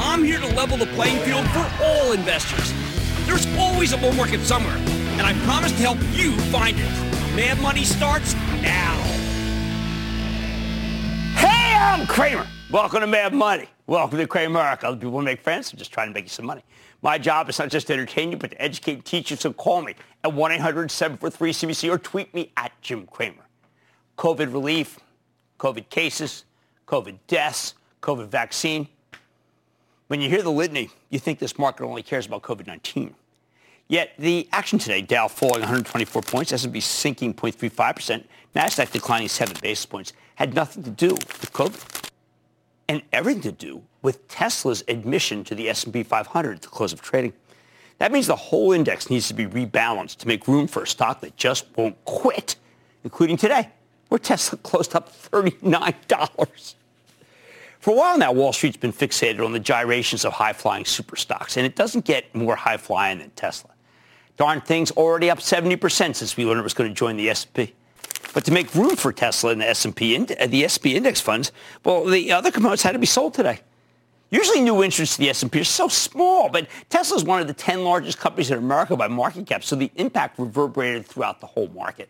I'm here to level the playing field for all investors. There's always a bull market somewhere, and I promise to help you find it. Mad Money starts now. Hey, I'm Cramer. Welcome to Mad Money. Welcome to Cramerica. Other people make friends. I'm just trying to make you some money. My job is not just to entertain you, but to educate, teach you. So call me at 1-800-743-CBC or tweet me at Jim Cramer. COVID relief, COVID cases, COVID deaths, COVID vaccine. When you hear the litany, you think this market only cares about COVID-19. Yet the action today, Dow falling 124 points, S&P sinking 0.35%, NASDAQ declining 7 basis points, had nothing to do with COVID. And everything to do with Tesla's admission to the S&P 500 at the close of trading. That means the whole index needs to be rebalanced to make room for a stock that just won't quit, including today, where Tesla closed up $39. For a while now, Wall Street's been fixated on the gyrations of high-flying super stocks, and it doesn't get more high-flying than Tesla. Darn thing's already up 70% since we learned it was going to join the S&P. But to make room for Tesla and the S&P index funds, well, the other components had to be sold today. Usually new entrants to the S&P are so small, but Tesla is one of the 10 largest companies in America by market cap, so the impact reverberated throughout the whole market.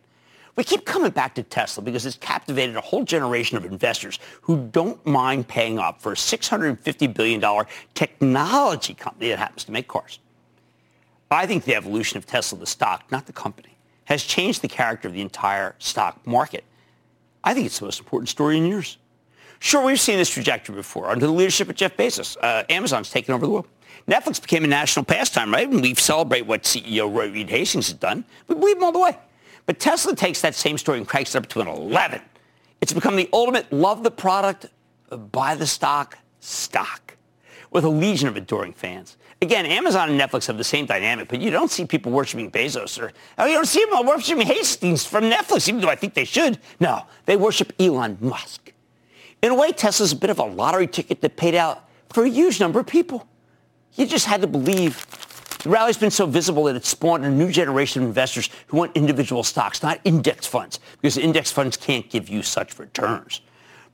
We keep coming back to Tesla because it's captivated a whole generation of investors who don't mind paying up for a $650 billion technology company that happens to make cars. I think the evolution of Tesla, the stock, not the company, has changed the character of the entire stock market. I think it's the most important story in years. Sure, we've seen this trajectory before. Under the leadership of Jeff Bezos, Amazon's taken over the world. Netflix became a national pastime, right? And we celebrate what CEO Reed Hastings has done. We believe him all the way. But Tesla takes that same story and cranks it up to an 11. It's become the ultimate love the product, buy the stock, with a legion of adoring fans. Again, Amazon and Netflix have the same dynamic, but you don't see people worshiping Bezos. You don't see them worshiping Hastings from Netflix, even though I think they should. No, they worship Elon Musk. In a way, Tesla's a bit of a lottery ticket that paid out for a huge number of people. You just had to believe. The rally's been so visible that it's spawned a new generation of investors who want individual stocks, not index funds, because index funds can't give you such returns.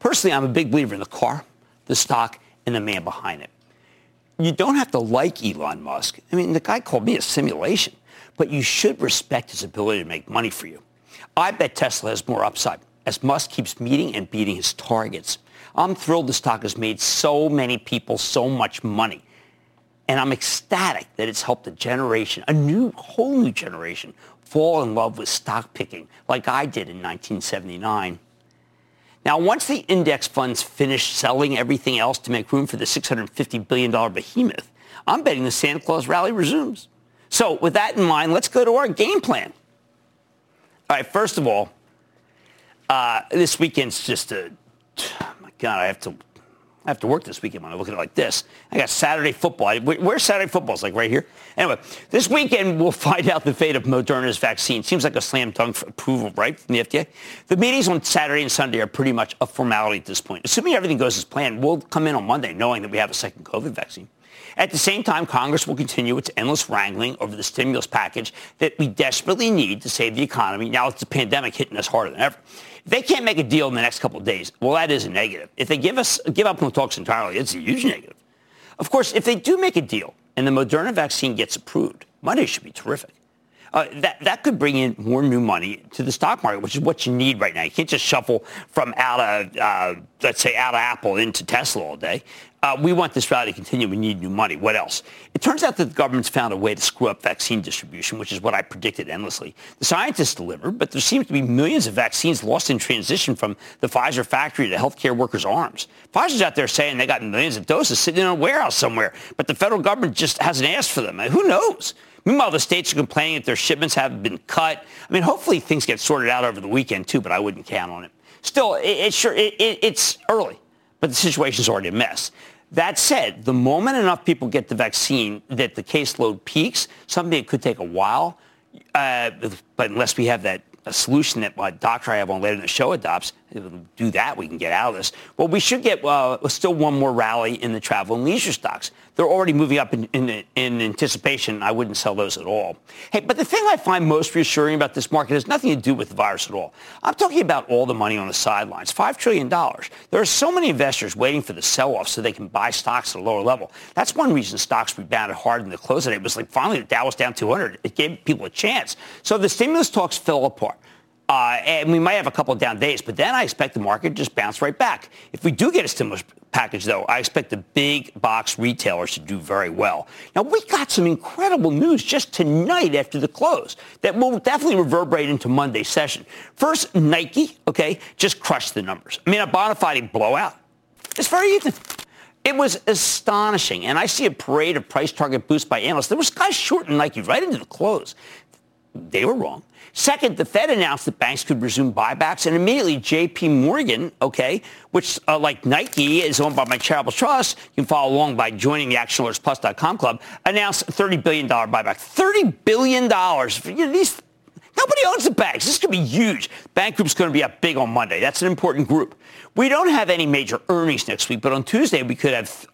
Personally, I'm a big believer in the car, the stock, and the man behind it. You don't have to like Elon Musk. I mean, the guy called me a simulation, but you should respect his ability to make money for you. I bet Tesla has more upside as Musk keeps meeting and beating his targets. I'm thrilled the stock has made so many people so much money. And I'm ecstatic that it's helped a generation, a whole new generation, fall in love with stock picking like I did in 1979. Now, once the index funds finish selling everything else to make room for the $650 billion behemoth, I'm betting the Santa Claus rally resumes. So with that in mind, let's go to our game plan. All right, first of all, this weekend's just I have to work this weekend when I look at it like this. I got Saturday football. Where's Saturday football? It's like right here. Anyway, this weekend we'll find out the fate of Moderna's vaccine. Seems like a slam dunk approval, right, from the FDA? The meetings on Saturday and Sunday are pretty much a formality at this point. Assuming everything goes as planned, we'll come in on Monday knowing that we have a second COVID vaccine. At the same time, Congress will continue its endless wrangling over the stimulus package that we desperately need to save the economy now with the pandemic hitting us harder than ever. If they can't make a deal in the next couple of days, well, that is a negative. If they give up on the talks entirely, it's a huge negative. Of course, if they do make a deal and the Moderna vaccine gets approved, Monday should be terrific. That could bring in more new money to the stock market, which is what you need right now. You can't just shuffle from out of Apple into Tesla all day. We want this rally to continue. We need new money. What else? It turns out that the government's found a way to screw up vaccine distribution, which is what I predicted endlessly. The scientists deliver, but there seems to be millions of vaccines lost in transition from the Pfizer factory to healthcare workers' arms. Pfizer's out there saying they got millions of doses sitting in a warehouse somewhere, but the federal government just hasn't asked for them. Who knows? Meanwhile, the states are complaining that their shipments haven't been cut. I mean, hopefully things get sorted out over the weekend, too, but I wouldn't count on it. Still, it's early, but the situation's already a mess. That said, the moment enough people get the vaccine that the caseload peaks, something that could take a while, but unless we have that a solution that my doctor I have on later in the show adopts, do that, we can get out of this. Well, we should get still one more rally in the travel and leisure stocks. They're already moving up in anticipation. I wouldn't sell those at all. Hey, but the thing I find most reassuring about this market has nothing to do with the virus at all. I'm talking about all the money on the sidelines, $5 trillion. There are so many investors waiting for the sell-off so they can buy stocks at a lower level. That's one reason stocks rebounded hard in the close today. It was like finally the Dow was down 200. It gave people a chance. So the stimulus talks fell apart. And we might have a couple of down days, but then I expect the market to just bounce right back. If we do get a stimulus package, though, I expect the big box retailers to do very well. Now, we got some incredible news just tonight after the close that will definitely reverberate into Monday's session. First, Nike, okay, just crushed the numbers. I mean, a bona fide blowout. It's very even. It was astonishing, and I see a parade of price target boosts by analysts. There was guys shorting Nike right into the close. They were wrong. Second, the Fed announced that banks could resume buybacks, and immediately J.P. Morgan, okay, which, like Nike, is owned by my charitable trust, you can follow along by joining the ActionAlertsPlus.com club, announced a $30 billion buyback. $30 billion. Nobody owns the banks. This could be huge. Bank group's going to be up big on Monday. That's an important group. We don't have any major earnings next week, but on Tuesday we could have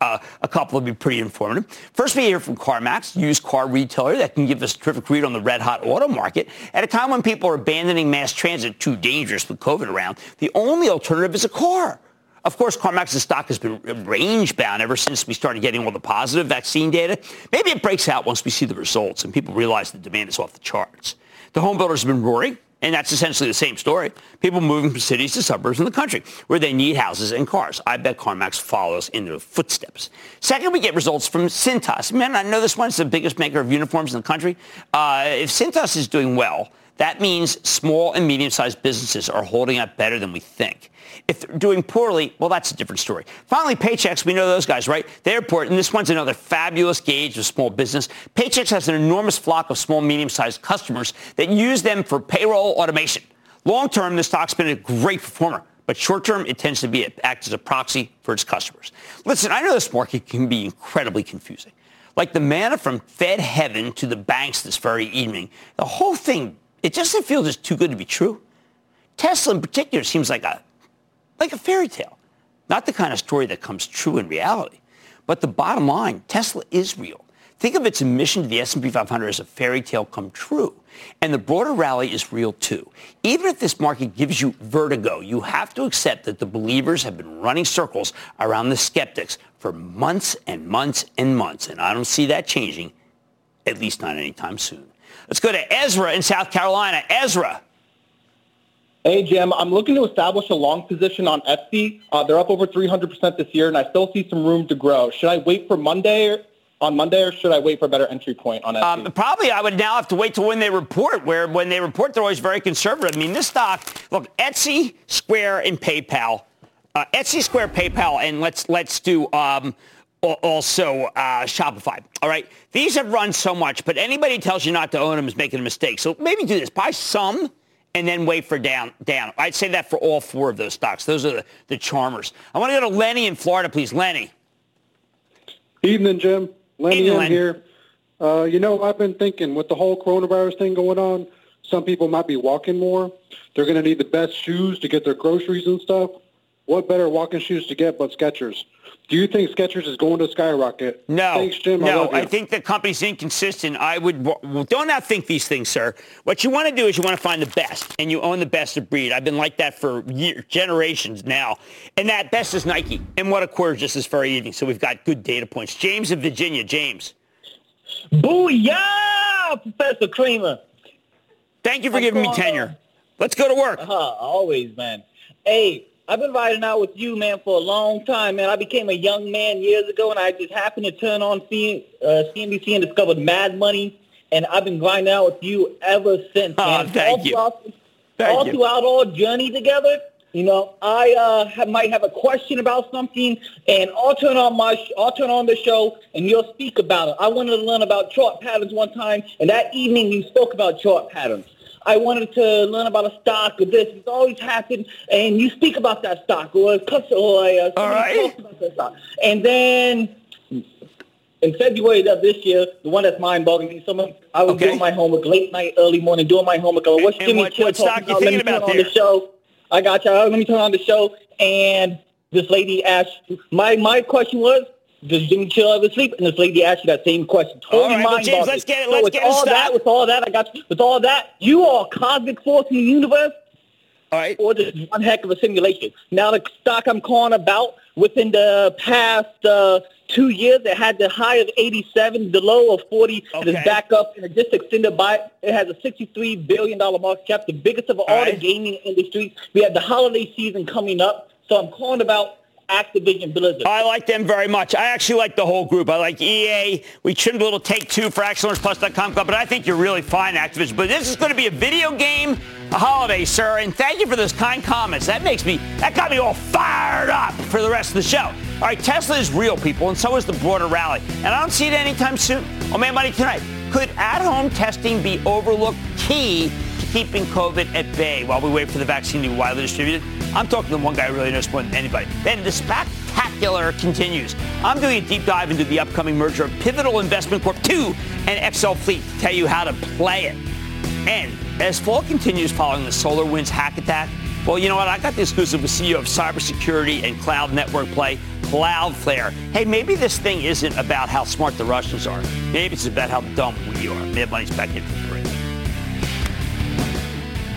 a couple that would be pretty informative. First, we hear from CarMax, used car retailer that can give us a terrific read on the red-hot auto market. At a time when people are abandoning mass transit, too dangerous with COVID around, the only alternative is a car. Of course, CarMax's stock has been range-bound ever since we started getting all the positive vaccine data. Maybe it breaks out once we see the results and people realize the demand is off the charts. The home builders have been roaring, and that's essentially the same story. People moving from cities to suburbs in the country where they need houses and cars. I bet CarMax follows in their footsteps. Second, we get results from Cintas. Man, I know this one's the biggest maker of uniforms in the country. If Cintas is doing well, that means small and medium-sized businesses are holding up better than we think. If they're doing poorly, well, that's a different story. Finally, Paychex, we know those guys, right? They report, and this one's another fabulous gauge of small business. Paychex has an enormous flock of small, medium-sized customers that use them for payroll automation. Long-term, the stock's been a great performer, but short-term, it tends to act as a proxy for its customers. Listen, I know this market can be incredibly confusing. Like the manna from Fed heaven to the banks this very evening, the whole thing, it just doesn't feel just too good to be true. Tesla in particular seems like a fairy tale, not the kind of story that comes true in reality. But the bottom line, Tesla is real. Think of its admission to the S&P 500 as a fairy tale come true. And the broader rally is real, too. Even if this market gives you vertigo, you have to accept that the believers have been running circles around the skeptics for months and months and months. And I don't see that changing, at least not anytime soon. Let's go to Ezra in South Carolina. Ezra. Hey, Jim, I'm looking to establish a long position on Etsy. They're up over 300% this year, and I still see some room to grow. Should I wait for Monday, or should I wait for a better entry point on Etsy? Probably I would now have to wait till when they report, where when they report, they're always very conservative. I mean, this stock, look, Etsy, Square, and PayPal. Etsy, Square, PayPal, and let's do... Also, Shopify. All right. These have run so much, but anybody tells you not to own them is making a mistake. So maybe do this. Buy some and then wait for down. I'd say that for all four of those stocks. Those are the charmers. I want to go to Lenny in Florida, please. Lenny. Evening, Jim. Lenny. Here. I've been thinking with the whole coronavirus thing going on, some people might be walking more. They're going to need the best shoes to get their groceries and stuff. What better walking shoes to get but Skechers? Do you think Skechers is going to skyrocket? No. Thanks, Jim. No, I think the company's inconsistent. I would don't outthink these things, sir. What you want to do is you want to find the best, and you own the best of breed. I've been like that for years, generations now. And that best is Nike. And what a quarter just this very evening. So we've got good data points. James of Virginia. James. Booyah, Professor Cramer. Thank you for giving me tenure. Let's go to work. Always, man. Hey, I've been riding out with you, man, for a long time, man. I became a young man years ago, and I just happened to turn on CNBC and discovered Mad Money, and I've been grinding out with you ever since, man. Thank you. Throughout our journey together, you know, I might have a question about something, and I'll turn on the show, and you'll speak about it. I wanted to learn about chart patterns one time, and that evening you spoke about chart patterns. I wanted to learn about a stock or this. It's always happened, and you speak about that stock or a customer or somebody talks about that stock. And then in February of this year, the one that's mind-boggling me, I was doing my homework late night, early morning, doing my homework. I was watching Jimmy Kimmel talking about, let me turn on the show. I got you. Let me turn on the show. And this lady asked, my question was, does Jimmy Chill ever sleep? And this lady asked you that same question. James, let's get it. Let's get it. With all that, you are a cosmic force in the universe. All right. Or just one heck of a simulation. Now, the stock I'm calling about, within the past 2 years, it had the high of 87, the low of 40, and it's back up, and it just extended by it. It has a $63 billion market cap, the biggest of all the gaming industries. We have the holiday season coming up, so I'm calling about Activision Blizzard. I like them very much. I actually like the whole group. I like EA. We trimmed a little Take-Two for AxelEarnersPlus.com, but I think you're really fine, Activision. But this is going to be a video game holiday, sir, and thank you for those kind comments. That got me all fired up for the rest of the show. All right, Tesla is real, people, and so is the broader rally. And I don't see it anytime soon. Oh, man, Money Tonight. Could at-home testing be overlooked, key to keeping COVID at bay while we wait for the vaccine to be widely distributed? I'm talking to one guy who really knows more than anybody. Then the spectacular continues. I'm doing a deep dive into the upcoming merger of Pivotal Investment Corp 2 and XL Fleet to tell you how to play it. And as fall continues following the SolarWinds hack attack, well, you know what? I got the exclusive with CEO of cybersecurity and cloud network play, Cloudflare. Hey, maybe this thing isn't about how smart the Russians are. Maybe it's about how dumb we are. Mad Money's back in for free.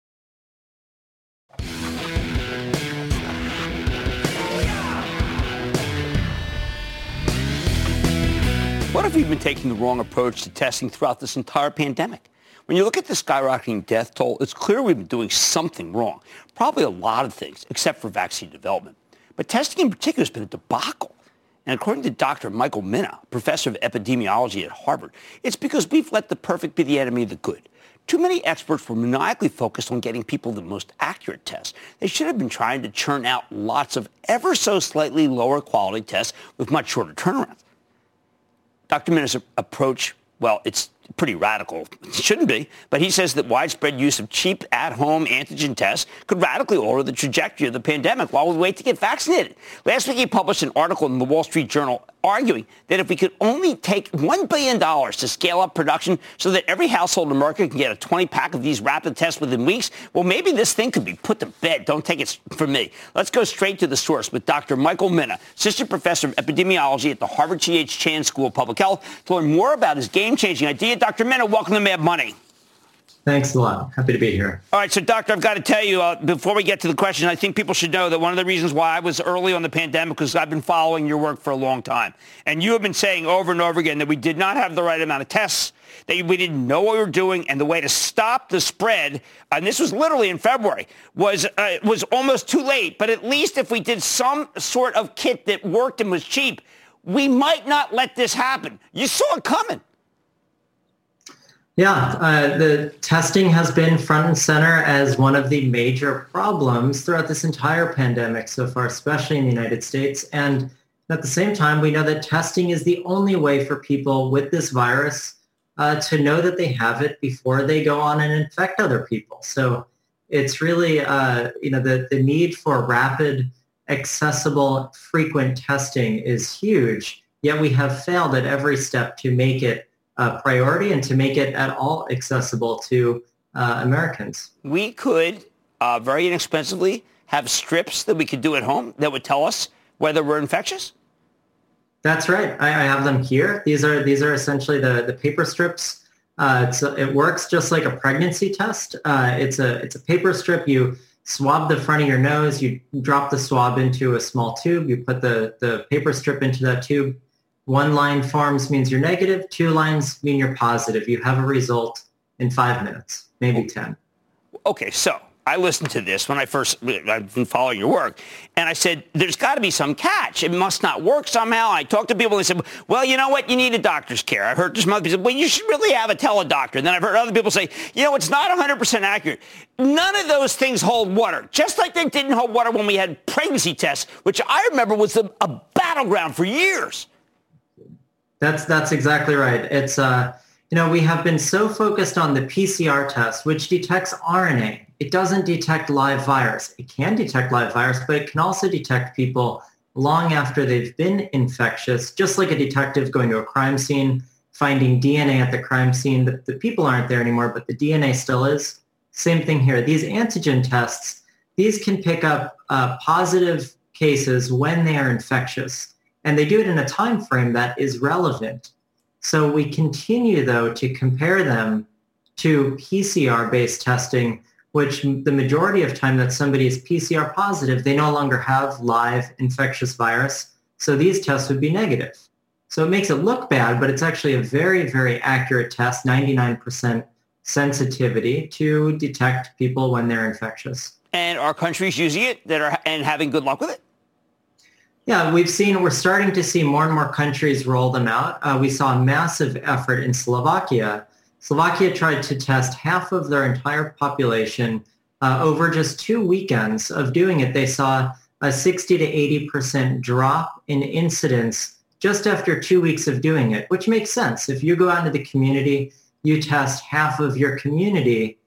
What if we've been taking the wrong approach to testing throughout this entire pandemic? When you look at the skyrocketing death toll, it's clear we've been doing something wrong. Probably a lot of things, except for vaccine development. But testing in particular has been a debacle. And according to Dr. Michael Mina, professor of epidemiology at Harvard, it's because we've let the perfect be the enemy of the good. Too many experts were maniacally focused on getting people the most accurate tests. They should have been trying to churn out lots of ever so slightly lower quality tests with much shorter turnarounds. Dr. Mina's approach, well, it's pretty radical. It shouldn't be, but he says that widespread use of cheap at-home antigen tests could radically alter the trajectory of the pandemic while we wait to get vaccinated. Last week, he published an article in the Wall Street Journal arguing that if we could only take $1 billion to scale up production so that every household in America can get a 20-pack of these rapid tests within weeks, well, maybe this thing could be put to bed. Don't take it from me. Let's go straight to the source with Dr. Michael Mina, assistant professor of epidemiology at the Harvard T.H. Chan School of Public Health, to learn more about his game-changing idea. Dr. Mina, welcome to Mad Money. Thanks a lot. Happy to be here. All right. So, doctor, I've got to tell you, before we get to the question, I think people should know that one of the reasons why I was early on the pandemic is I've been following your work for a long time. And you have been saying over and over again that we did not have the right amount of tests, that we didn't know what we were doing, and the way to stop the spread, and this was literally in February, was almost too late. But at least if we did some sort of kit that worked and was cheap, we might not let this happen. You saw it coming. Yeah, the testing has been front and center as one of the major problems throughout this entire pandemic so far, especially in the United States. And at the same time, we know that testing is the only way for people with this virus to know that they have it before they go on and infect other people. So it's really, the need for rapid, accessible, frequent testing is huge. Yet we have failed at every step to make it priority and to make it at all accessible to Americans. We could very inexpensively have strips that we could do at home that would tell us whether we're infectious. That's right. I have them here. These are essentially the paper strips. It works just like a pregnancy test. It's a paper strip. You swab the front of your nose. You drop the swab into a small tube. You put the paper strip into that tube. One line forms means you're negative. Two lines mean you're positive. You have a result in 5 minutes, maybe 10. Okay, so I listened to this when I've been following your work, and I said, there's got to be some catch. It must not work somehow. I talked to people, and they said, well, you know what? You need a doctor's care. I've heard some other people say, well, you should really have a teledoctor. And then I've heard other people say, you know, it's not 100% accurate. None of those things hold water, just like they didn't hold water when we had pregnancy tests, which I remember was a battleground for years. That's exactly right. It's, we have been so focused on the PCR test, which detects RNA. It doesn't detect live virus. It can detect live virus, but it can also detect people long after they've been infectious, just like a detective going to a crime scene, finding DNA at the crime scene. The people aren't there anymore, but the DNA still is. Same thing here. These antigen tests, these can pick up positive cases when they are infectious. And they do it in a time frame that is relevant. So we continue, though, to compare them to PCR-based testing, which the majority of time that somebody is PCR positive, they no longer have live infectious virus. So these tests would be negative. So it makes it look bad, but it's actually a very, very accurate test, 99% sensitivity to detect people when they're infectious. And are countries using it and having good luck with it? Yeah, we're starting to see more and more countries roll them out. We saw a massive effort in Slovakia. Slovakia tried to test half of their entire population over just 2 weekends of doing it. They saw a 60 to 80% drop in incidence just after 2 weeks of doing it, which makes sense. If you go out into the community, you test half of your community,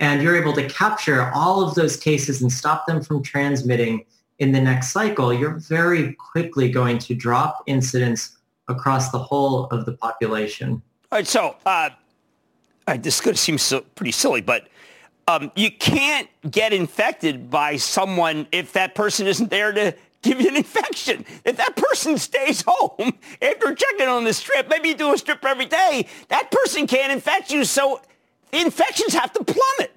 and you're able to capture all of those cases and stop them from transmitting in the next cycle, you're very quickly going to drop incidence across the whole of the population. All right, so this is going to seem pretty silly, but you can't get infected by someone if that person isn't there to give you an infection. If that person stays home after checking on the strip, maybe you do a strip every day, that person can't infect you, so infections have to plummet.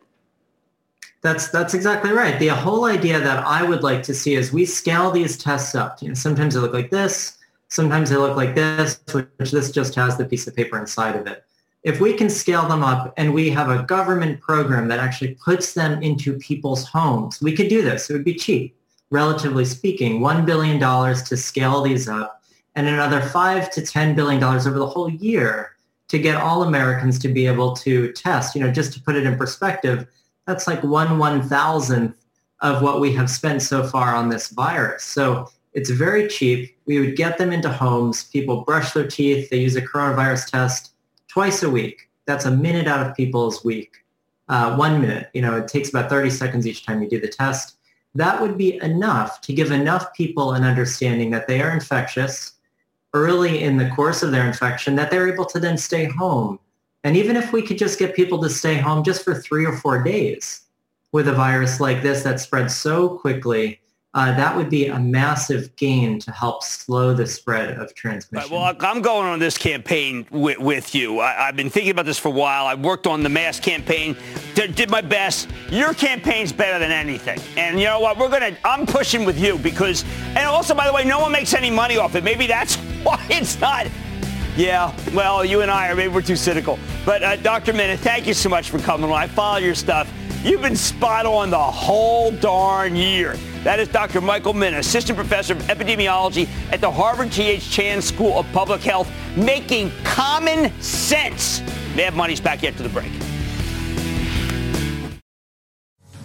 That's exactly right. The whole idea that I would like to see is we scale these tests up. You know, sometimes they look like this, sometimes they look like this, which this just has the piece of paper inside of it. If we can scale them up and we have a government program that actually puts them into people's homes, we could do this. It would be cheap, relatively speaking, $1 billion to scale these up and another $5 to $10 billion over the whole year to get all Americans to be able to test. You know, just to put it in perspective, that's like 1/1,000th of what we have spent so far on this virus. So it's very cheap. We would get them into homes. People brush their teeth. They use a coronavirus test twice a week. That's a minute out of people's week. 1 minute. You know, it takes about 30 seconds each time you do the test. That would be enough to give enough people an understanding that they are infectious early in the course of their infection, that they're able to then stay home. And even if we could just get people to stay home just for 3 or 4 days with a virus like this that spreads so quickly, that would be a massive gain to help slow the spread of transmission. Right, well, I'm going on this campaign with you. I've been thinking about this for a while. I worked on the mask campaign, did my best. Your campaign's better than anything. And you know what? I'm pushing with you because, and also, by the way, no one makes any money off it. Maybe that's why it's not. Yeah, well, you and I, or maybe we're too cynical. But Dr. Mina, thank you so much for coming on. I follow your stuff. You've been spot on the whole darn year. That is Dr. Michael Mina, Assistant Professor of Epidemiology at the Harvard T.H. Chan School of Public Health, making common sense. Mad Money's back after the break.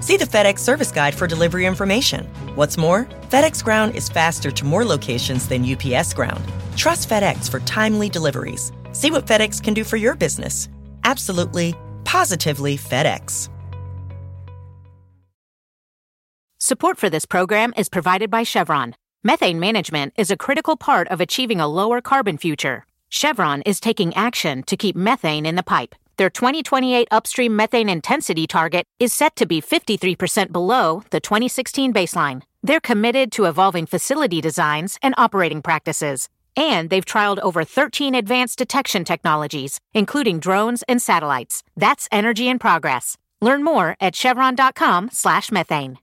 See the FedEx service guide for delivery information. What's more, FedEx Ground is faster to more locations than UPS Ground. Trust FedEx for timely deliveries. See what FedEx can do for your business. Absolutely, positively FedEx. Support for this program is provided by Chevron. Methane management is a critical part of achieving a lower carbon future. Chevron is taking action to keep methane in the pipe. Their 2028 upstream methane intensity target is set to be 53% below the 2016 baseline. They're committed to evolving facility designs and operating practices. And they've trialed over 13 advanced detection technologies, including drones and satellites. That's energy in progress. Learn more at chevron.com/methane.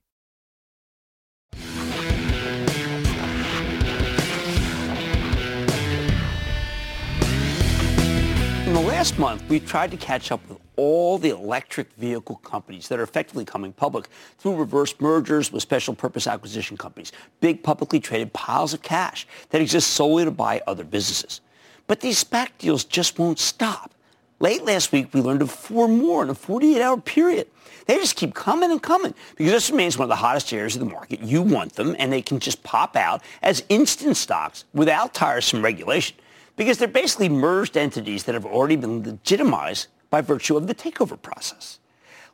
In the last month, we've tried to catch up with all the electric vehicle companies that are effectively coming public through reverse mergers with special purpose acquisition companies, big publicly traded piles of cash that exist solely to buy other businesses. But these SPAC deals just won't stop. Late last week, we learned of 4 more in a 48-hour period. They just keep coming and coming because this remains one of the hottest areas of the market. You want them, and they can just pop out as instant stocks without tiresome regulation because they're basically merged entities that have already been legitimized by virtue of the takeover process.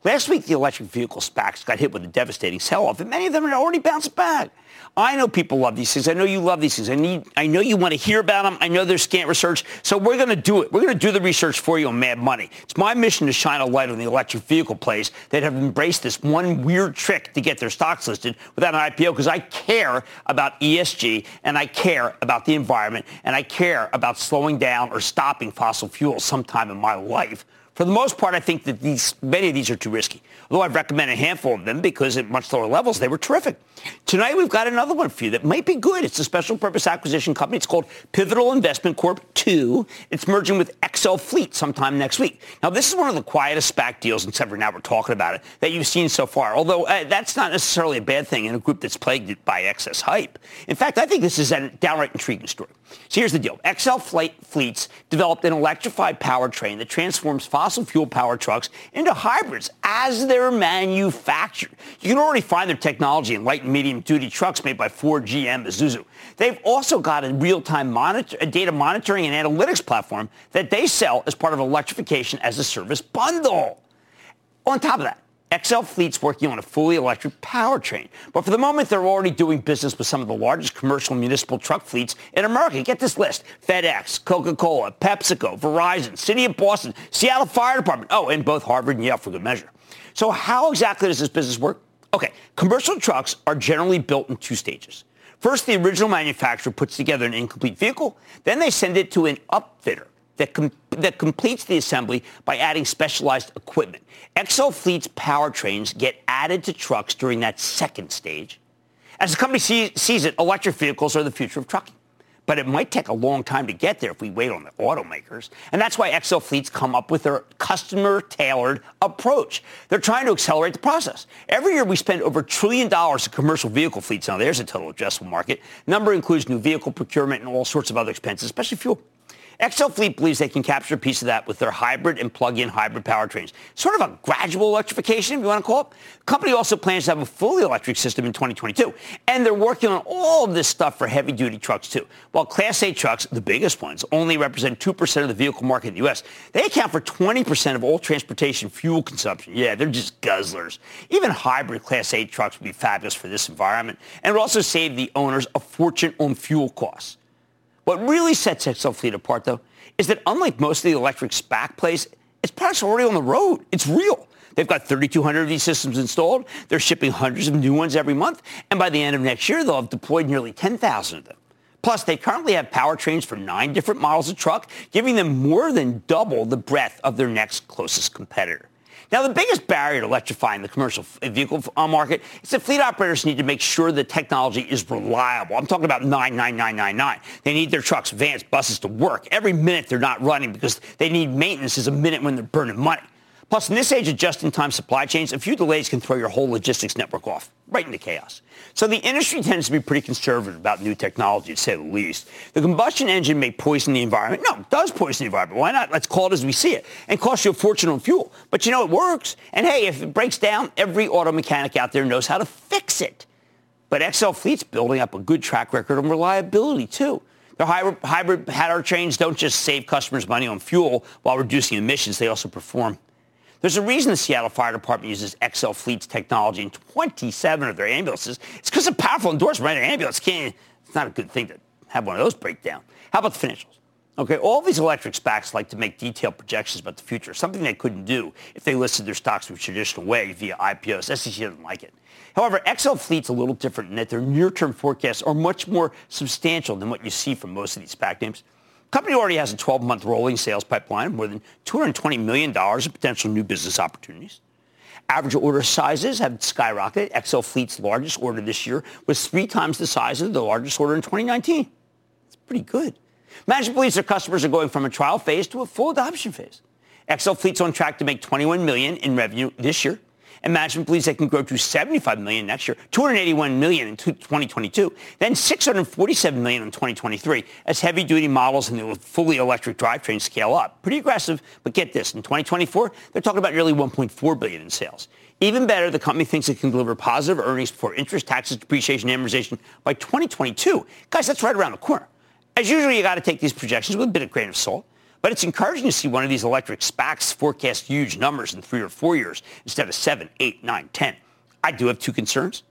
Last week, the electric vehicle SPACs got hit with a devastating sell-off, and many of them had already bounced back. I know people love these things. I know you love these things. I know you want to hear about them. I know there's scant research, so we're going to do it. We're going to do the research for you on Mad Money. It's my mission to shine a light on the electric vehicle plays that have embraced this one weird trick to get their stocks listed without an IPO, because I care about ESG, and I care about the environment, and I care about slowing down or stopping fossil fuels sometime in my life. For the most part, I think that many of these are too risky, although I've recommended a handful of them because at much lower levels, they were terrific. Tonight, we've got another one for you that might be good. It's a special purpose acquisition company. It's called Pivotal Investment Corp 2. It's merging with XL Fleet sometime next week. Now, this is one of the quietest SPAC deals, and several now we're talking about it, that you've seen so far, although that's not necessarily a bad thing in a group that's plagued by excess hype. In fact, I think this is a downright intriguing story. So here's the deal. XL Fleets developed an electrified powertrain that transforms fossil fuel power trucks into hybrids as they're manufactured. You can already find their technology in light and medium-duty trucks made by Ford, GM, Isuzu. They've also got a real-time data monitoring and analytics platform that they sell as part of an electrification as a service bundle. On top of that, XL Fleet's working on a fully electric powertrain. But for the moment, they're already doing business with some of the largest commercial and municipal truck fleets in America. Get this list. FedEx, Coca-Cola, PepsiCo, Verizon, City of Boston, Seattle Fire Department. Oh, and both Harvard and Yale for good measure. So how exactly does this business work? Okay, commercial trucks are generally built in two stages. First, the original manufacturer puts together an incomplete vehicle. Then they send it to an upfitter that completes the assembly by adding specialized equipment. XL Fleet's powertrains get added to trucks during that second stage. As the company sees it, electric vehicles are the future of trucking. But it might take a long time to get there if we wait on the automakers. And that's why XL Fleets come up with their customer-tailored approach. They're trying to accelerate the process. Every year we spend over $1 trillion in commercial vehicle fleets. Now there's a total addressable market. Number includes new vehicle procurement and all sorts of other expenses, especially fuel. XL Fleet believes they can capture a piece of that with their hybrid and plug-in hybrid powertrains. Sort of a gradual electrification, if you want to call it. The company also plans to have a fully electric system in 2022. And they're working on all of this stuff for heavy-duty trucks, too. While Class A trucks, the biggest ones, only represent 2% of the vehicle market in the U.S., they account for 20% of all transportation fuel consumption. Yeah, they're just guzzlers. Even hybrid Class A trucks would be fabulous for this environment and would also save the owners a fortune on fuel costs. What really sets XL Fleet apart, though, is that unlike most of the electric SPAC plays, its product's already on the road. It's real. They've got 3,200 of these systems installed. They're shipping hundreds of new ones every month. And by the end of next year, they'll have deployed nearly 10,000 of them. Plus, they currently have powertrains for 9 different models of truck, giving them more than double the breadth of their next closest competitor. Now, the biggest barrier to electrifying the commercial vehicle market is that fleet operators need to make sure the technology is reliable. I'm talking about 99999. They need their trucks, vans, buses to work. Every minute they're not running because they need maintenance is a minute when they're burning money. Plus, in this age of just-in-time supply chains, a few delays can throw your whole logistics network off, right into chaos. So the industry tends to be pretty conservative about new technology, to say the least. The combustion engine may poison the environment. No, it does poison the environment. Why not? Let's call it as we see it. And cost you a fortune on fuel. But you know, it works. And hey, if it breaks down, every auto mechanic out there knows how to fix it. But XL Fleet's building up a good track record on reliability, too. Their hybrid powertrains don't just save customers money on fuel while reducing emissions. They also perform. There's a reason the Seattle Fire Department uses XL Fleet's technology in 27 of their ambulances. It's because of powerful endorsement, right? An ambulance can't. It's not a good thing to have one of those break down. How about the financials? Okay, all these electric SPACs like to make detailed projections about the future, something they couldn't do if they listed their stocks in a traditional way via IPOs. SEC doesn't like it. However, XL Fleet's a little different in that their near-term forecasts are much more substantial than what you see from most of these SPAC names. The company already has a 12-month rolling sales pipeline of more than $220 million in potential new business opportunities. Average order sizes have skyrocketed. XL Fleet's largest order this year was 3 times the size of the largest order in 2019. It's pretty good. Management believes their customers are going from a trial phase to a full adoption phase. XL Fleet's on track to make $21 million in revenue this year. And management believes they can grow to $75 million next year, $281 million in 2022, then $647 million in 2023 as heavy-duty models and the fully electric drivetrain scale up. Pretty aggressive, but get this. In 2024, they're talking about nearly $1.4 billion in sales. Even better, the company thinks it can deliver positive earnings before interest, taxes, depreciation, and amortization by 2022. Guys, that's right around the corner. As usual, you got to take these projections with a bit of grain of salt. But it's encouraging to see one of these electric SPACs forecast huge numbers in 3 or 4 years instead of 7, 8, 9, 10. I do have 2 concerns.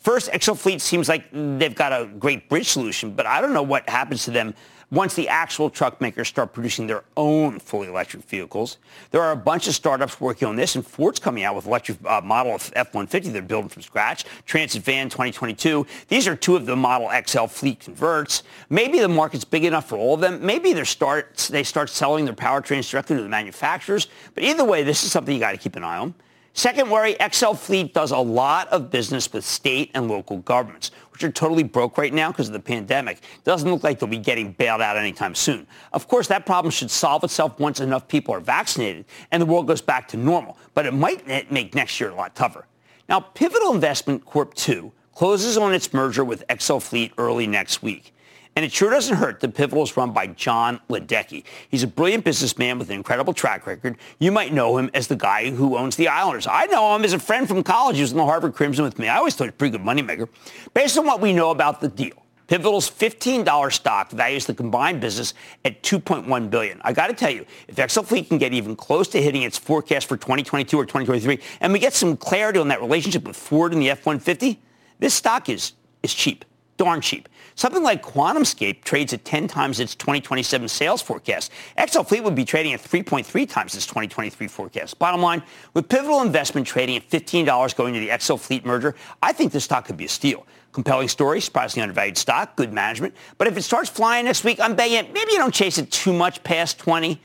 First, XL Fleet seems like they've got a great bridge solution, but I don't know what happens to them once the actual truck makers start producing their own fully electric vehicles. There are a bunch of startups working on this, and Ford's coming out with electric model of F-150 they're building from scratch, Transit Van 2022. These are 2 of the Model XL Fleet converts. Maybe the market's big enough for all of them. Maybe they start selling their powertrains directly to the manufacturers. But either way, this is something you got to keep an eye on. Second worry, XL Fleet does a lot of business with state and local governments, which are totally broke right now because of the pandemic. Doesn't look like they'll be getting bailed out anytime soon. Of course, that problem should solve itself once enough people are vaccinated and the world goes back to normal, but it might make next year a lot tougher. Now, Pivotal Investment Corp 2 closes on its merger with XL Fleet early next week. And it sure doesn't hurt that Pivotal is run by John Ledecky. He's a brilliant businessman with an incredible track record. You might know him as the guy who owns the Islanders. I know him as a friend from college. He was in the Harvard Crimson with me. I always thought he was a pretty good moneymaker. Based on what we know about the deal, Pivotal's $15 stock values the combined business at $2.1 billion. I got to tell you, if XL Fleet can get even close to hitting its forecast for 2022 or 2023, and we get some clarity on that relationship with Ford and the F-150, this stock is cheap, darn cheap. Something like QuantumScape trades at 10 times its 2027 sales forecast. XL Fleet would be trading at 3.3 times its 2023 forecast. Bottom line, with Pivotal Investment trading at $15 going to the XL Fleet merger, I think this stock could be a steal. Compelling story, surprisingly undervalued stock, good management. But if it starts flying next week, I'm betting maybe you don't chase it too much past 20.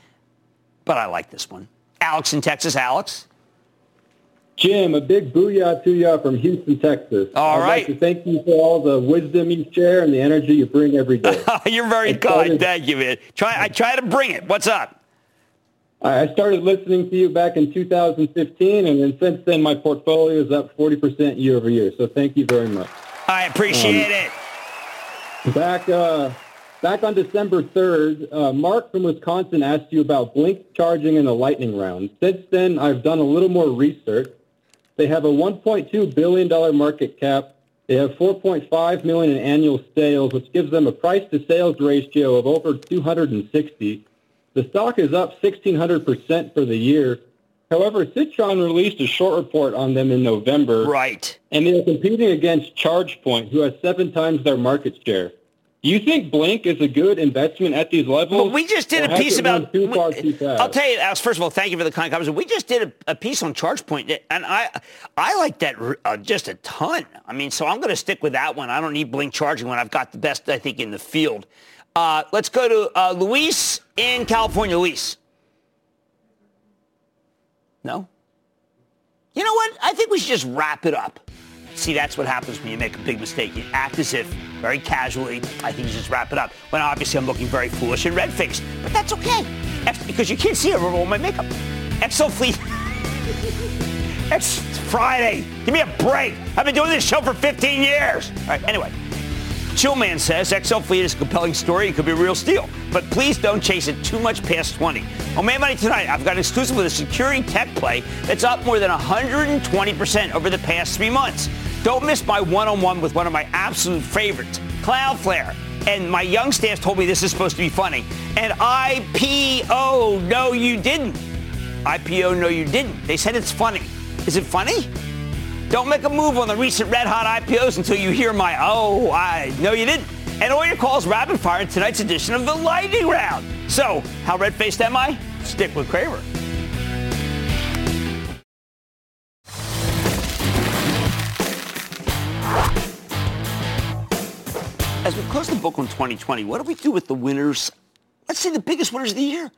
But I like this one. Alex in Texas. Alex? Jim, a big booyah to you from Houston, Texas. All right. I'd like to thank you for all the wisdom you share and the energy you bring every day. You're very kind. Thank you, man. I try to bring it. What's up? I started listening to you back in 2015, and then since then my portfolio is up 40% year over year. So thank you very much. I appreciate it. Back on December 3rd, Mark from Wisconsin asked you about Blink charging in the Lightning round. Since then, I've done a little more research. They have a $1.2 billion market cap. They have $4.5 million in annual sales, which gives them a price-to-sales ratio of over 260. The stock is up 1,600% for the year. However, Citron released a short report on them in November. Right. And they are competing against ChargePoint, who has 7 times their market share. Do you think Blink is a good investment at these levels? Well, we just did a piece about... I'll tell you, Alex, first of all, thank you for the kind comments. We just did a piece on ChargePoint, and I like that just a ton. I mean, so I'm going to stick with that one. I don't need Blink charging when I've got the best, I think, in the field. Let's go to Luis in California. Luis. No? You know what? I think we should just wrap it up. See, that's what happens when you make a big mistake. You act as if, very casually, I think you just wrap it up. When obviously I'm looking very foolish and red-faced, but that's okay, because you can't see over all my makeup. XL Fleet. It's Friday. Give me a break. I've been doing this show for 15 years. All right, anyway. Chillman says XL Fleet is a compelling story. It could be a real steal, but please don't chase it too much past 20. On Mad Money tonight, I've got an exclusive with a security tech play that's up more than 120% over the past 3 months. Don't miss my one-on-one with one of my absolute favorites, Cloudflare. And my young staff told me this is supposed to be funny. And IPO, no you didn't. IPO, no you didn't. They said it's funny. Is it funny? Don't make a move on the recent red-hot IPOs until you hear my, oh, I know you didn't. And all your calls rapid fire in tonight's edition of the Lightning Round. So, how red-faced am I? Stick with Cramer. As we close the book on 2020, what do we do with the winners? Let's say the biggest winners of the year.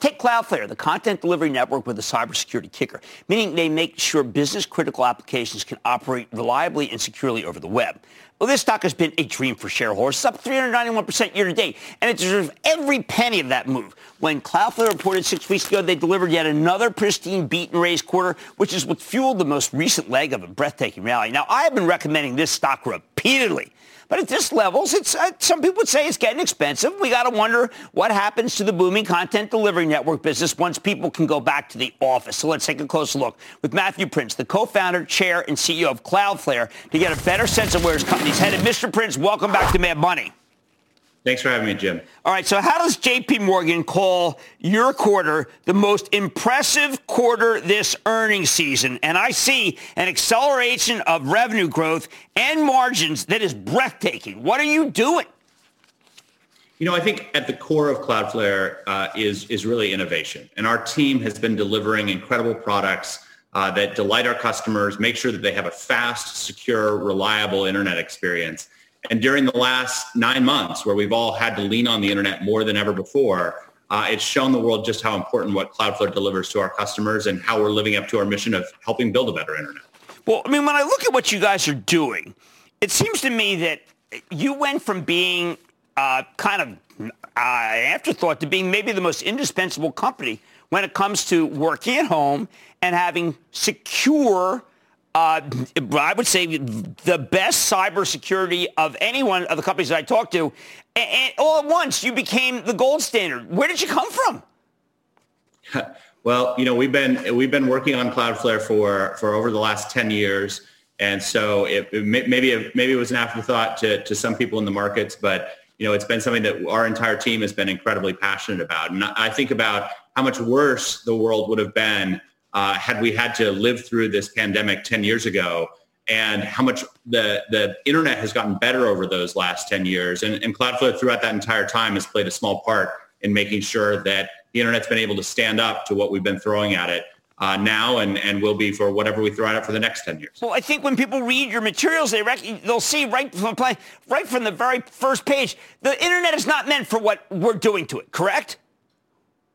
Take Cloudflare, the content delivery network with a cybersecurity kicker, meaning they make sure business-critical applications can operate reliably and securely over the web. Well, this stock has been a dream for shareholders. It's up 391% year-to-date, and it deserves every penny of that move. When Cloudflare reported 6 weeks ago, they delivered yet another pristine beat-and-raise quarter, which is what fueled the most recent leg of a breathtaking rally. Now, I have been recommending this stock repeatedly. But at this levels, some people would say it's getting expensive. We got to wonder what happens to the booming content delivery network business once people can go back to the office. So let's take a closer look with Matthew Prince, the co-founder, chair, and CEO of Cloudflare, to get a better sense of where his company's headed. Mr. Prince, welcome back to Mad Money. Thanks for having me, Jim. All right, so how does J.P. Morgan call your quarter the most impressive quarter this earnings season? And I see an acceleration of revenue growth and margins that is breathtaking. What are you doing? You know, I think at the core of Cloudflare is really innovation. And our team has been delivering incredible products that delight our customers, make sure that they have a fast, secure, reliable internet experience. And during the last 9 months, where we've all had to lean on the internet more than ever before, it's shown the world just how important what Cloudflare delivers to our customers and how we're living up to our mission of helping build a better internet. Well, I mean, when I look at what you guys are doing, it seems to me that you went from being kind of an afterthought to being maybe the most indispensable company when it comes to working at home and having secure I would say the best cybersecurity of any one of the companies that I talked to. And all at once, you became the gold standard. Where did you come from? Well, we've been working on Cloudflare for over the last 10 years. And so maybe it was an afterthought to some people in the markets, but it's been something that our entire team has been incredibly passionate about. And I think about how much worse the world would have been had we had to live through this pandemic 10 years ago, and how much the internet has gotten better over those last 10 years. And Cloudflare throughout that entire time has played a small part in making sure that the internet's been able to stand up to what we've been throwing at it now and will be for whatever we throw out for the next 10 years. Well, I think when people read your materials, they'll see right from the very first page, the internet is not meant for what we're doing to it, correct?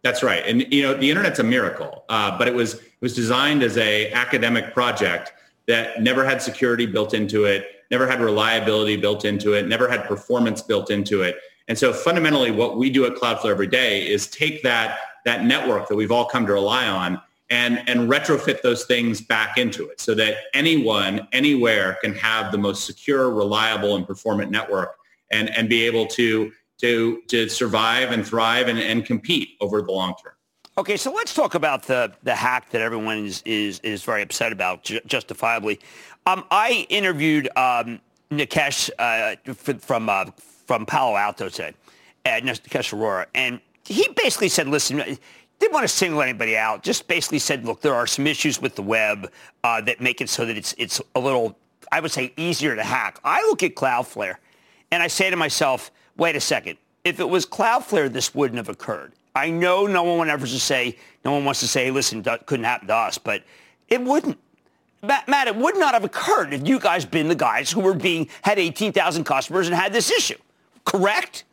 That's right. And, the internet's a miracle, but it was designed as a academic project that never had security built into it, never had reliability built into it, never had performance built into it. And so fundamentally what we do at Cloudflare every day is take that network that we've all come to rely on and retrofit those things back into it so that anyone, anywhere can have the most secure, reliable, and performant network and be able to survive and thrive and compete over the long term. Okay, so let's talk about the hack that everyone is very upset about, justifiably. I interviewed Nikesh from Palo Alto today, Nikesh Arora, and he basically said, listen, didn't want to single anybody out, just basically said, look, there are some issues with the web that make it so that it's a little, I would say, easier to hack. I look at Cloudflare and I say to myself, wait a second, if it was Cloudflare, this wouldn't have occurred. I know no one wants to say, hey, listen, that couldn't happen to us, but it wouldn't. Matt, it would not have occurred if you guys been the guys who had 18,000 customers and had this issue, correct?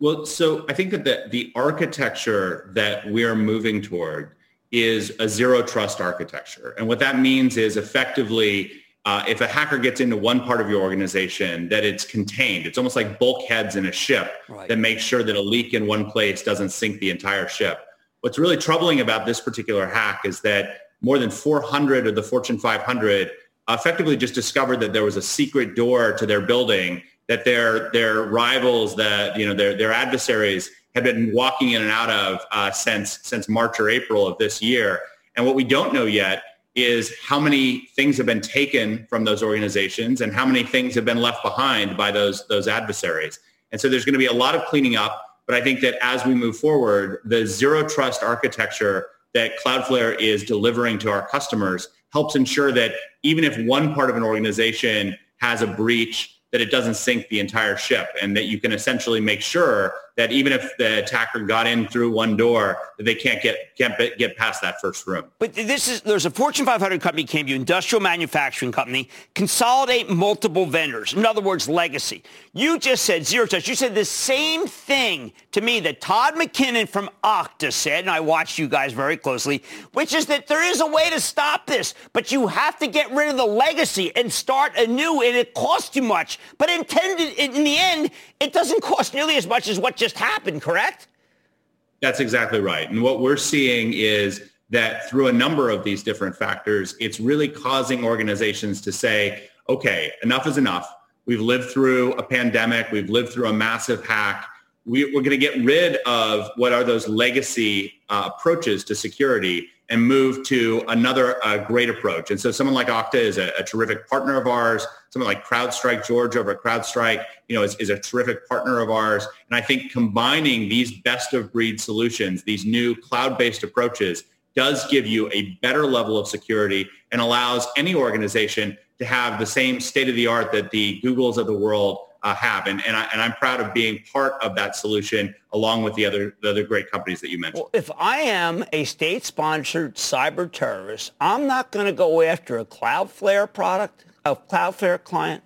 Well, so I think that the architecture that we're moving toward is a zero trust architecture. And what that means is effectively, if a hacker gets into one part of your organization, that it's contained. It's almost like bulkheads in a ship that make sure that a leak in one place doesn't sink the entire ship. What's really troubling about this particular hack is that more than 400 of the Fortune 500 effectively just discovered that there was a secret door to their building that their rivals, their adversaries have been walking in and out of since March or April of this year. And what we don't know yet is how many things have been taken from those organizations and how many things have been left behind by those adversaries. And so there's going to be a lot of cleaning up, but I think that as we move forward, the zero trust architecture that Cloudflare is delivering to our customers helps ensure that even if one part of an organization has a breach, that it doesn't sink the entire ship, and that you can essentially make sure that even if the attacker got in through one door, that they can't get past that first room. But there's a Fortune 500 company came to you, industrial manufacturing company, consolidate multiple vendors. In other words, legacy. You just said zero trust. You said the same thing to me that Todd McKinnon from Okta said, and I watched you guys very closely, which is that there is a way to stop this, but you have to get rid of the legacy and start anew, and it costs you much. But in the end, it doesn't cost nearly as much as what just happened, correct? That's exactly right. And what we're seeing is that through a number of these different factors, it's really causing organizations to say, okay, enough is enough. We've lived through a pandemic. We've lived through a massive hack. We're going to get rid of what are those legacy approaches to security and move to another great approach. And so someone like Okta is a terrific partner of ours. Someone like CrowdStrike, George over at CrowdStrike, is a terrific partner of ours. And I think combining these best of breed solutions, these new cloud-based approaches, does give you a better level of security and allows any organization to have the same state of the art that the Googles of the world have. And I'm proud of being part of that solution along with the other great companies that you mentioned. Well, if I am a state-sponsored cyber terrorist, I'm not going to go after a Cloudflare product, a Cloudflare client.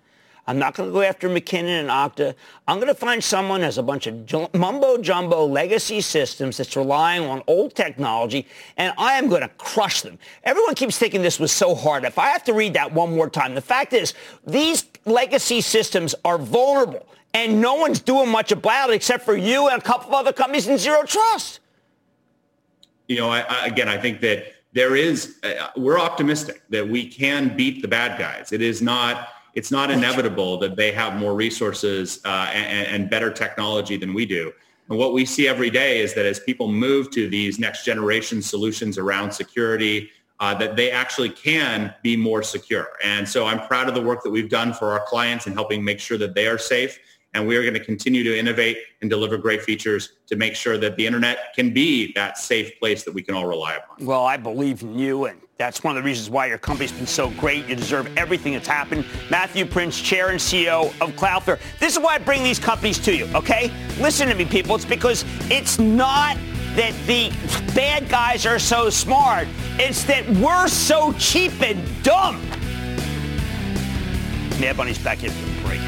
I'm not going to go after McKinnon and Okta. I'm going to find someone who has a bunch of mumbo-jumbo legacy systems that's relying on old technology, and I am going to crush them. Everyone keeps thinking this was so hard. If I have to read that one more time, the fact is these legacy systems are vulnerable, and no one's doing much about it except for you and a couple of other companies in zero trust. I think that there is, we're optimistic that we can beat the bad guys. It's not inevitable that they have more resources and better technology than we do. And what we see every day is that as people move to these next generation solutions around security, that they actually can be more secure. And so I'm proud of the work that we've done for our clients in helping make sure that they are safe. And we are going to continue to innovate and deliver great features to make sure that the internet can be that safe place that we can all rely upon. Well, I believe in you, and that's one of the reasons why your company's been so great. You deserve everything that's happened. Matthew Prince, Chair and CEO of Cloudflare. This is why I bring these companies to you, okay? Listen to me, people. It's because it's not that the bad guys are so smart. It's that we're so cheap and dumb. Mad Money's back in for a break.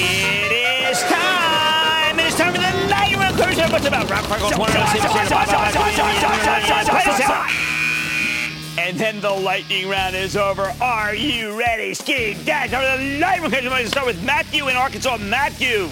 It is time! It is time for the Lightning Round. What's about Rob Parkles? And then the Lightning Round is over. Are you ready, Ski Dad? Time for the Lightning Round. I'm going to start with Matthew in Arkansas. Matthew.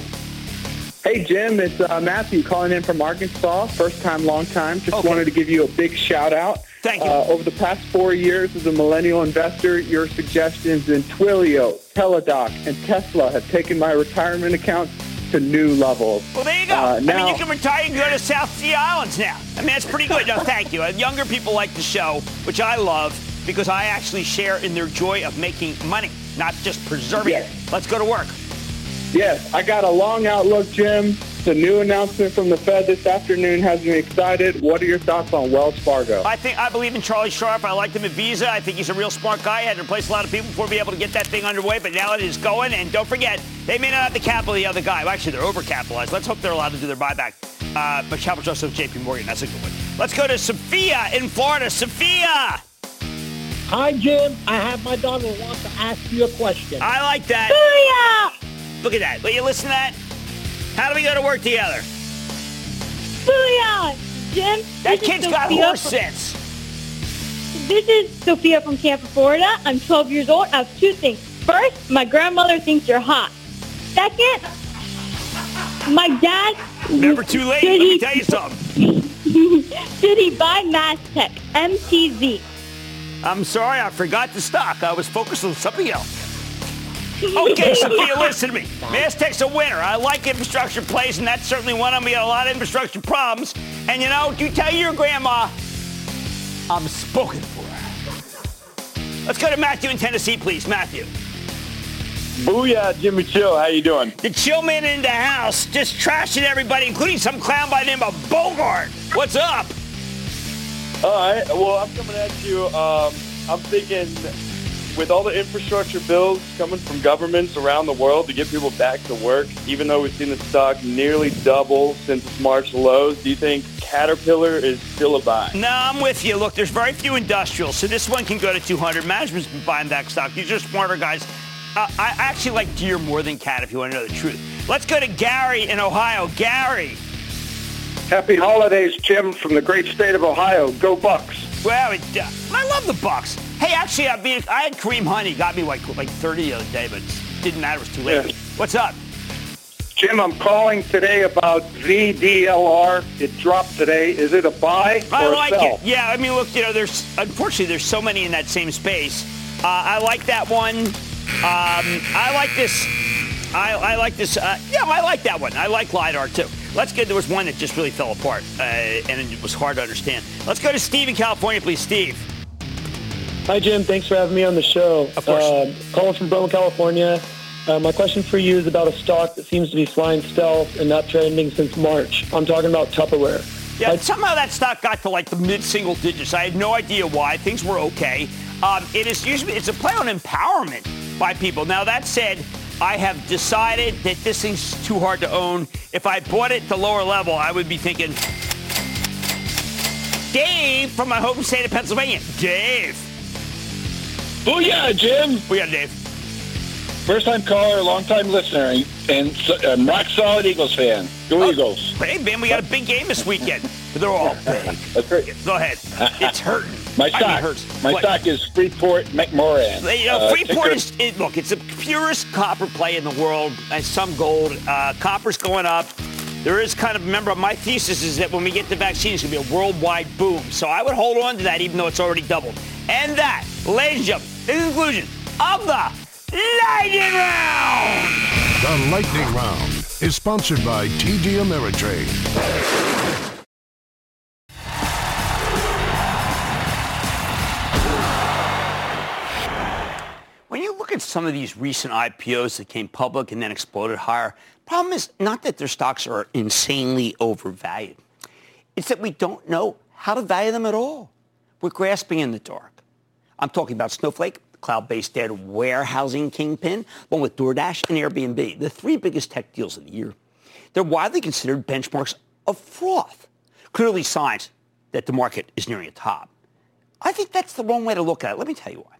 Hey, Jim. It's Matthew calling in from Arkansas. First time, long time. Just wanted to give you a big shout out. Thank you. Over the past 4 years as a millennial investor, your suggestions in Twilio, Teladoc, and Tesla have taken my retirement accounts to new levels. Well, there you go. Now, you can retire and go to South Sea Islands now. I mean, that's pretty good. No, thank you. Younger people like the show, which I love, because I actually share in their joy of making money, not just preserving it. Let's go to work. Yes, I got a long outlook, Jim. The new announcement from the Fed this afternoon has me excited. What are your thoughts on Wells Fargo? I believe in Charlie Scharf. I liked him at Visa. I think he's a real smart guy. I had to replace a lot of people before being able to get that thing underway, but now it is going. And don't forget, they may not have the capital of the other guy. Well, actually, they're overcapitalized. Let's hope they're allowed to do their buyback. But capital trust of J.P. Morgan, that's a good one. Let's go to Sophia in Florida. Sophia! Hi, Jim. I have my daughter who wants to ask you a question. I like that. Booyah! Look at that. Will you listen to that? How do we go to work together? Booyah! Jim, that kid's got horse sense. This is Sophia from Tampa, Florida. I'm 12 years old. I have two things. First, my grandmother thinks you're hot. Second, my dad... Never too late. Let me tell you something. Did he buy MasTech? MTZ. I'm sorry, I forgot the stock. I was focused on something else. Okay, Sophia, listen to me. MasTech's a winner. I like infrastructure plays, and that's certainly one of them. We got a lot of infrastructure problems. And, you know, you tell your grandma, I'm spoken for. Let's go to Matthew in Tennessee, please. Matthew. Booyah, Jimmy Chill. How you doing? The chill man in the house, just trashing everybody, including some clown by the name of Bogart. What's up? All right. Well, I'm coming at you. I'm thinking... With all the infrastructure bills coming from governments around the world to get people back to work, even though we've seen the stock nearly double since its March lows, do you think Caterpillar is still a buy? No, I'm with you. Look, there's very few industrials, so this one can go to 200. Management's been buying back stock. These are smarter guys. I actually like Deere more than Cat, if you want to know the truth. Let's go to Gary in Ohio. Gary. Happy holidays, Jim, from the great state of Ohio. Go Bucks. Well, I love the Bucks. Hey, actually, I had Kareem Hunt. He got me like 30 the other day, but it didn't matter. It was too late. Yeah. What's up? Jim, I'm calling today about VDLR. It dropped today. Is it a buy or a sell? I like it. Yeah, I mean, look, you know, unfortunately, there's so many in that same space. I like that one. I like this. I like this. Yeah, I like that one. I like LiDAR, too. Let's get, there was one that just really fell apart, and it was hard to understand. Let's go to Steve in California, please. Steve. Hi, Jim. Thanks for having me on the show. Of course. Calling from Broma, California. My question for you is about a stock that seems to be flying stealth and not trending since March. I'm talking about Tupperware. Yeah, somehow that stock got to like the mid-single digits. I had no idea why. Things were okay. It's a play on empowerment by people. Now, that said... I have decided that this thing's too hard to own. If I bought it at the lower level, I would be thinking, Dave from my home state of Pennsylvania. Dave. Booyah, Jim. Booyah, Dave. First-time caller, long-time listener, and rock-solid Eagles fan. Go Eagles. Hey, man, we got a big game this weekend. They're all big. That's right. Go ahead. It's hurting. My stock hurts. My stock is Freeport-McMoRan. Freeport is, look, it's the purest copper play in the world, and some gold. Copper's going up. There is kind of, remember, my thesis is that when we get the vaccine, it's going to be a worldwide boom. So I would hold on to that, even though it's already doubled. And that, ladies and gentlemen, the conclusion of the Lightning Round. The Lightning Round is sponsored by TD Ameritrade. When you look at some of these recent IPOs that came public and then exploded higher, the problem is not that their stocks are insanely overvalued. It's that we don't know how to value them at all. We're grasping in the dark. I'm talking about Snowflake, the cloud-based data warehousing kingpin, along with DoorDash and Airbnb, the three biggest tech deals of the year. They're widely considered benchmarks of froth, clearly signs that the market is nearing a top. I think that's the wrong way to look at it. Let me tell you why.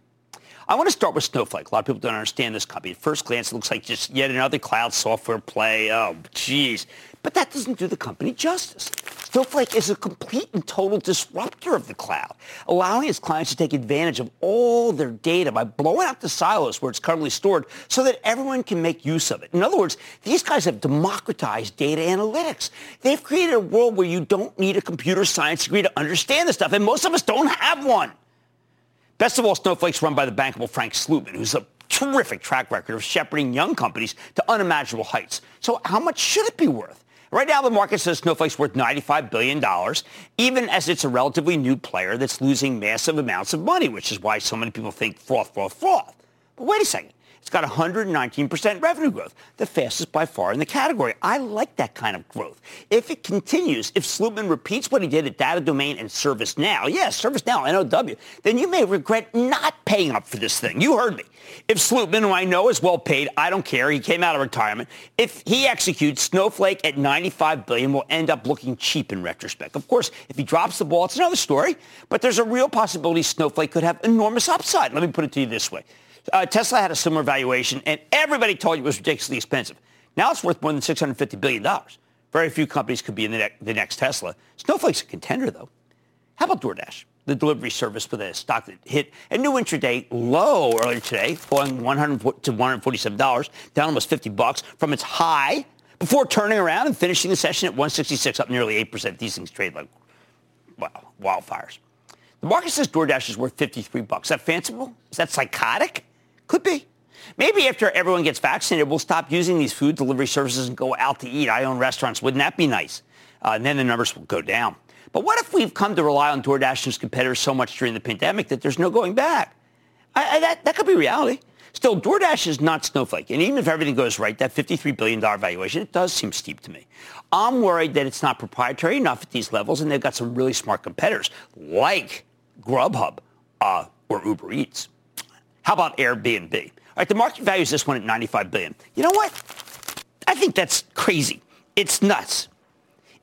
I want to start with Snowflake. A lot of people don't understand this company. At first glance, it looks like just yet another cloud software play. Oh, geez. But that doesn't do the company justice. Snowflake is a complete and total disruptor of the cloud, allowing its clients to take advantage of all their data by blowing out the silos where it's currently stored so that everyone can make use of it. In other words, these guys have democratized data analytics. They've created a world where you don't need a computer science degree to understand this stuff, and most of us don't have one. Best of all, Snowflake's run by the bankable Frank Slootman, who's a terrific track record of shepherding young companies to unimaginable heights. So how much should it be worth? Right now, the market says Snowflake's worth $95 billion, even as it's a relatively new player that's losing massive amounts of money, which is why so many people think froth. But wait a second. It's got 119% revenue growth, the fastest by far in the category. I like that kind of growth. If it continues, if Slootman repeats what he did at Data Domain and ServiceNow, ServiceNow, NOW, then you may regret not paying up for this thing. You heard me. If Slootman, who I know is well paid, I don't care, he came out of retirement, if he executes, Snowflake at $95 billion will end up looking cheap in retrospect. Of course, if he drops the ball, it's another story, but there's a real possibility Snowflake could have enormous upside. Let me put it to you this way. Tesla had a similar valuation, and everybody told you it was ridiculously expensive. Now it's worth more than $650 billion. Very few companies could be in the next Tesla. Snowflake's a contender, though. How about DoorDash, the delivery service with a stock that hit a new intraday low earlier today, falling $100 to $147, down almost $50 from its high, before turning around and finishing the session at $166, up nearly 8%. These things trade like wildfires. The market says DoorDash is worth $53. Is that fanciful? Is that psychotic? Could be. Maybe after everyone gets vaccinated, we'll stop using these food delivery services and go out to eat. I own restaurants. Wouldn't that be nice? And then the numbers will go down. But what if we've come to rely on DoorDash and its competitors so much during the pandemic that there's no going back? That could be reality. Still, DoorDash is not Snowflake. And even if everything goes right, that $53 billion valuation, it does seem steep to me. I'm worried that it's not proprietary enough at these levels, and they've got some really smart competitors like Grubhub or Uber Eats. How about Airbnb? All right, the market values this one at $95 billion. You know what? I think that's crazy. It's nuts.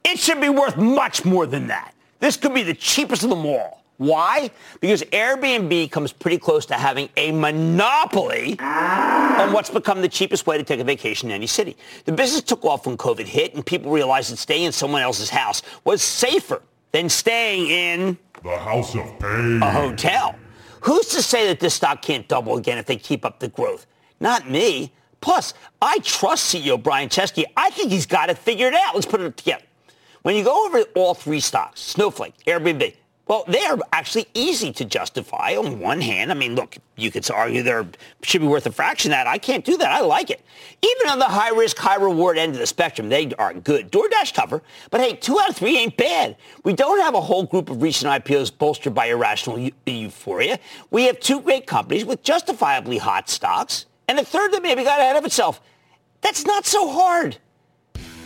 It should be worth much more than that. This could be the cheapest of them all. Why? Because Airbnb comes pretty close to having a monopoly on what's become the cheapest way to take a vacation in any city. The business took off when COVID hit, and people realized that staying in someone else's house was safer than staying in the house of pain, a hotel. Who's to say that this stock can't double again if they keep up the growth? Not me. Plus, I trust CEO Brian Chesky. I think he's got it figured out. Let's put it together. When you go over all three stocks, Snowflake, Airbnb, well, they are actually easy to justify on one hand. I mean, look, you could argue they should be worth a fraction of that. I can't do that. I like it. Even on the high-risk, high-reward end of the spectrum, they are good. DoorDash tougher, but hey, 2 out of 3 ain't bad. We don't have a whole group of recent IPOs bolstered by irrational euphoria. We have 2 great companies with justifiably hot stocks, and a third that maybe got ahead of itself. That's not so hard.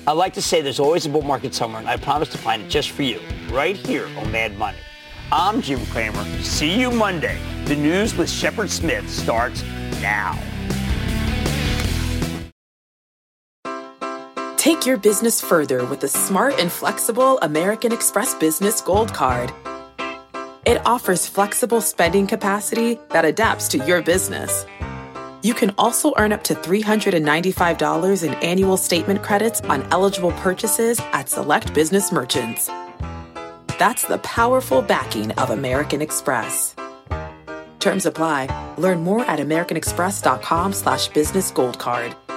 I like to say there's always a bull market somewhere, and I promise to find it just for you, right here on Mad Money. I'm Jim Cramer. See you Monday. The news with Shepard Smith starts now. Take your business further with the smart and flexible American Express Business Gold Card. It offers flexible spending capacity that adapts to your business. You can also earn up to $395 in annual statement credits on eligible purchases at select business merchants. That's the powerful backing of American Express. Terms apply. Learn more at americanexpress.com/businessgoldcard.